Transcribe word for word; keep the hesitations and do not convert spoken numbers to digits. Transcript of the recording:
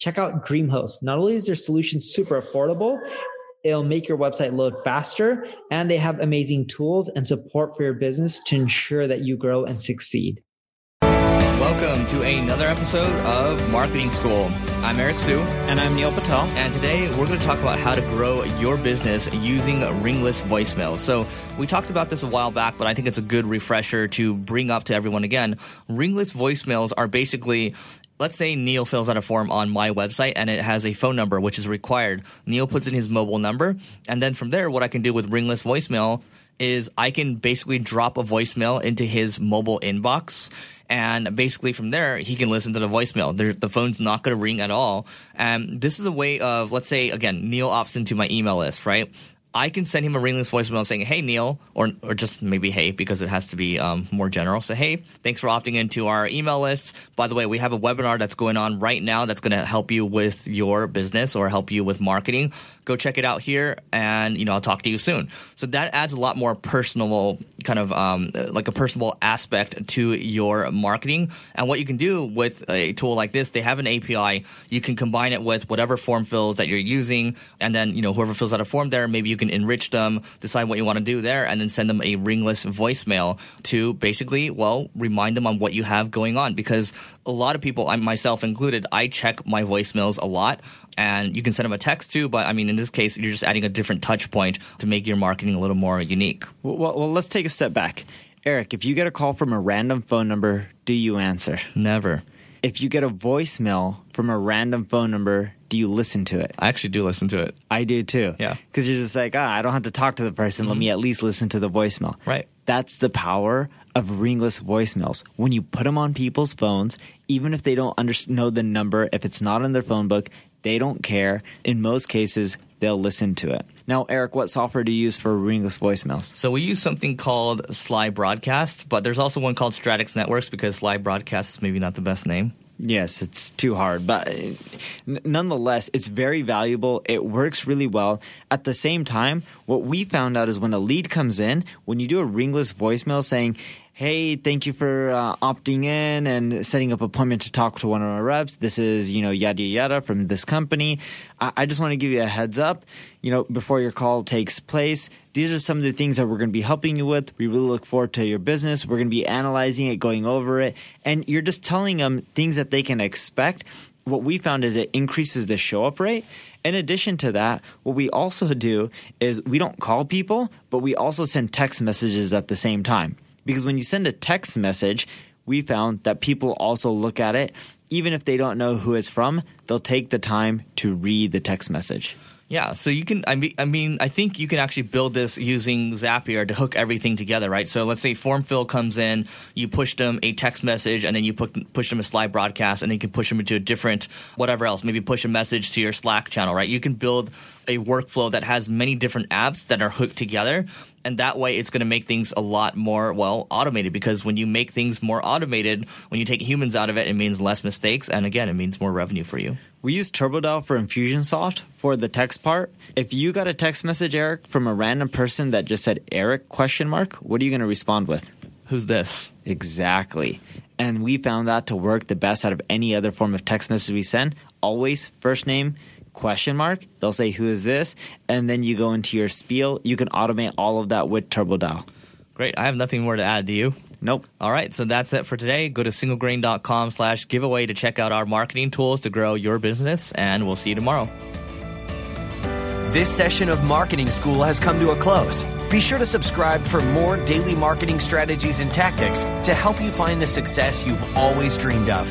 Check out DreamHost. Not only is their solution super affordable, it'll make your website load faster, and they have amazing tools and support for your business to ensure that you grow and succeed. Welcome to another episode of Marketing School. I'm Eric Siu. And I'm Neil Patel. And today we're going to talk about how to grow your business using ringless voicemails. So we talked about this a while back, but I think it's a good refresher to bring up to everyone again. Ringless voicemails are basically... Let's say Neil fills out a form on my website and it has a phone number, which is required. Neil puts in his mobile number. And then from there, what I can do with ringless voicemail is I can basically drop a voicemail into his mobile inbox. And basically from there, he can listen to the voicemail. They're, the phone's not going to ring at all. And this is a way of, let's say, again, Neil opts into my email list, right? I can send him a ringless voicemail saying, hey, Neil, or or just maybe hey, because it has to be um, more general. So, hey, thanks for opting into our email list. By the way, we have a webinar that's going on right now that's going to help you with your business or help you with marketing. Go check it out here, and you know I'll talk to you soon. So that adds a lot more personal kind of um, like a personal aspect to your marketing. And what you can do with a tool like this, they have an A P I. You can combine it with whatever form fills that you're using, and then you know whoever fills out a form there, maybe you can enrich them, decide what you want to do there, and then send them a ringless voicemail to basically, well, remind them on what you have going on. Because a lot of people, I myself included, I check my voicemails a lot. And you can send them a text too, but I mean, in this case, you're just adding a different touch point to make your marketing a little more unique. Well, well let's take a step back. Eric, if you get a call from a random phone number, do you answer? Never. If you get a voicemail from a random phone number, do you listen to it? I actually do listen to it. I do too. Yeah. Because you're just like, ah, I don't have to talk to the person. Mm-hmm. Let me at least listen to the voicemail. Right. That's the power of ringless voicemails. When you put them on people's phones, even if they don't under- know the number, if it's not in their phone book, they don't care. In most cases, they'll listen to it. Now, Eric, what software do you use for ringless voicemails? So we use something called Sly Broadcast, but there's also one called Stratix Networks because Sly Broadcast is maybe not the best name. Yes, it's too hard, but nonetheless, it's very valuable. It works really well. At the same time, what we found out is when a lead comes in, when you do a ringless voicemail saying, hey, thank you for uh, opting in and setting up an appointment to talk to one of our reps. This is, you know, yada, yada from this company. I, I just want to give you a heads up, you know, before your call takes place. These are some of the things that we're going to be helping you with. We really look forward to your business. We're going to be analyzing it, going over it. And you're just telling them things that they can expect. What we found is it increases the show-up rate. In addition to that, what we also do is we don't call people, but we also send text messages at the same time. Because when you send a text message, we found that people also look at it. Even if they don't know who it's from, they'll take the time to read the text message. Yeah, so you can, I mean, I mean, I think you can actually build this using Zapier to hook everything together, right? So let's say form fill comes in, you push them a text message, and then you push them a Sly Broadcast, and then you can push them into a different whatever else, maybe push a message to your Slack channel, right? You can build a workflow that has many different apps that are hooked together. And that way, it's going to make things a lot more, well, automated, because when you make things more automated, when you take humans out of it, it means less mistakes. And again, it means more revenue for you. We use TurboDial for Infusionsoft for the text part. If you got a text message, Eric, from a random person that just said, Eric, question mark, what are you going to respond with? Who's this? Exactly. And we found that to work the best out of any other form of text message we send. Always first name, question mark. They'll say, who is this? And then you go into your spiel. You can automate all of that with TurboDial. Great. I have nothing more to add. Do you? Nope. All right. So that's it for today. Go to singlegrain.com slash giveaway to check out our marketing tools to grow your business. And we'll see you tomorrow. This session of Marketing School has come to a close. Be sure to subscribe for more daily marketing strategies and tactics to help you find the success you've always dreamed of.